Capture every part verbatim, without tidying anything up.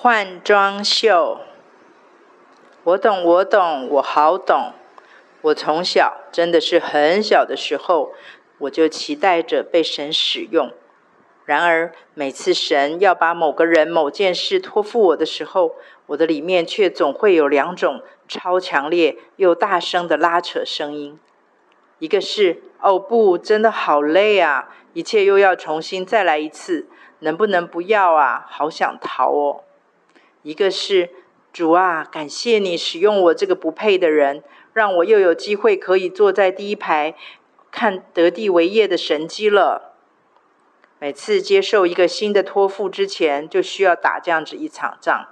换装秀。我懂，我懂，我好懂。我从小，真的是很小的时候，我就期待着被神使用。然而，每次神要把某个人、某件事托付我的时候，我的里面却总会有两种超强烈又大声的拉扯声音。一个是，哦不，真的好累啊，一切又要重新再来一次，能不能不要啊，好想逃哦。一个是，主啊，感谢你使用我这个不配的人，让我又有机会可以坐在第一排，看得地为业的神迹了。每次接受一个新的托付之前，就需要打这样子一场仗。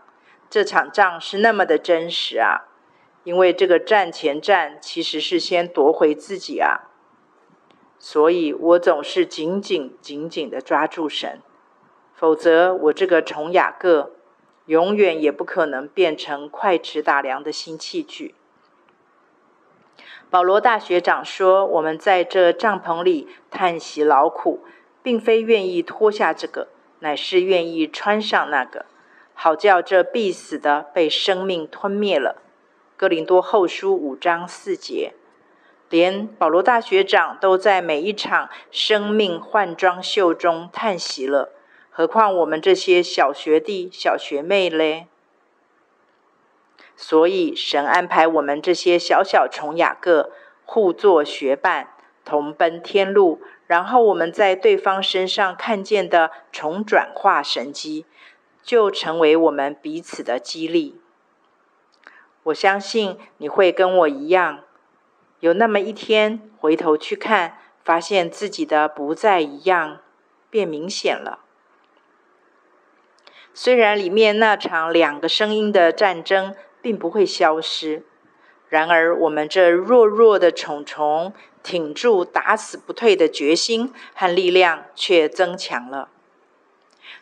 这场仗是那么的真实啊，因为这个战前战其实是先夺回自己啊。所以我总是紧紧紧紧的抓住神，否则我这个虫雅各永远也不可能变成快尺打量的新器具。保罗大学长说，我们在这帐篷里叹息劳苦，并非愿意脱下这个，乃是愿意穿上那个，好叫这必死的被生命吞灭了。哥林多后书五章四节，连保罗大学长都在每一场生命换装秀中叹息了，何况我们这些小学弟、小学妹嘞？所以，神安排我们这些小小虫雅各，互作学伴，同奔天路，然后我们在对方身上看见的重转化神迹，就成为我们彼此的激励。我相信你会跟我一样，有那么一天回头去看，发现自己的不再一样，变明显了。虽然里面那场两个声音的战争并不会消失，然而我们这弱弱的虫虫挺住打死不退的决心和力量却增强了。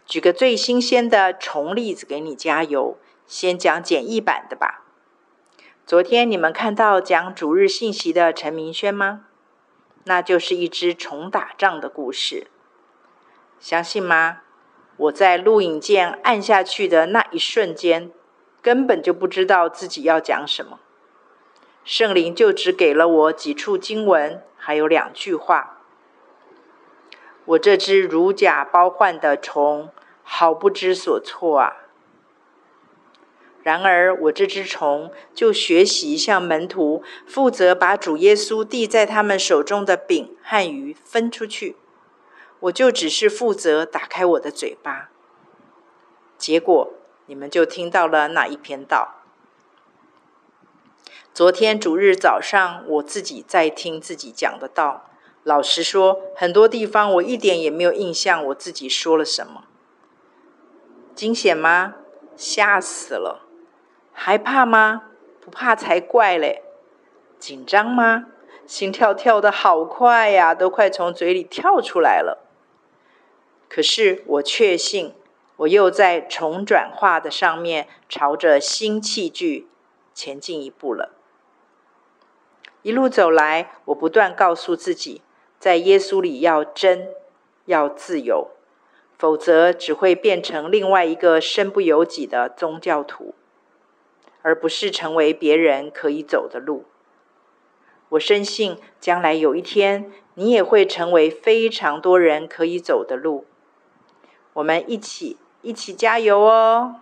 举个最新鲜的虫例子给你加油，先讲简易版的吧。昨天你们看到讲主日信息的陈明轩吗？那就是一只虫打仗的故事。相信吗？我在录影键按下去的那一瞬间，根本就不知道自己要讲什么。圣灵就只给了我几处经文，还有两句话。我这只如假包换的虫，好不知所措啊！然而，我这只虫就学习向门徒负责把主耶稣递在他们手中的饼和鱼分出去，我就只是负责打开我的嘴巴。结果，你们就听到了那一篇道。昨天主日早上，我自己在听自己讲的道。老实说，很多地方我一点也没有印象我自己说了什么。惊险吗？吓死了。害怕吗？不怕才怪嘞。紧张吗？心跳跳得好快呀，都快从嘴里跳出来了。可是我确信，我又在重转化的上面朝着新器具前进一步了。一路走来，我不断告诉自己，在耶稣里要真，要自由，否则只会变成另外一个身不由己的宗教徒，而不是成为别人可以走的路。我深信，将来有一天，你也会成为非常多人可以走的路。我们一起，一起加油哦！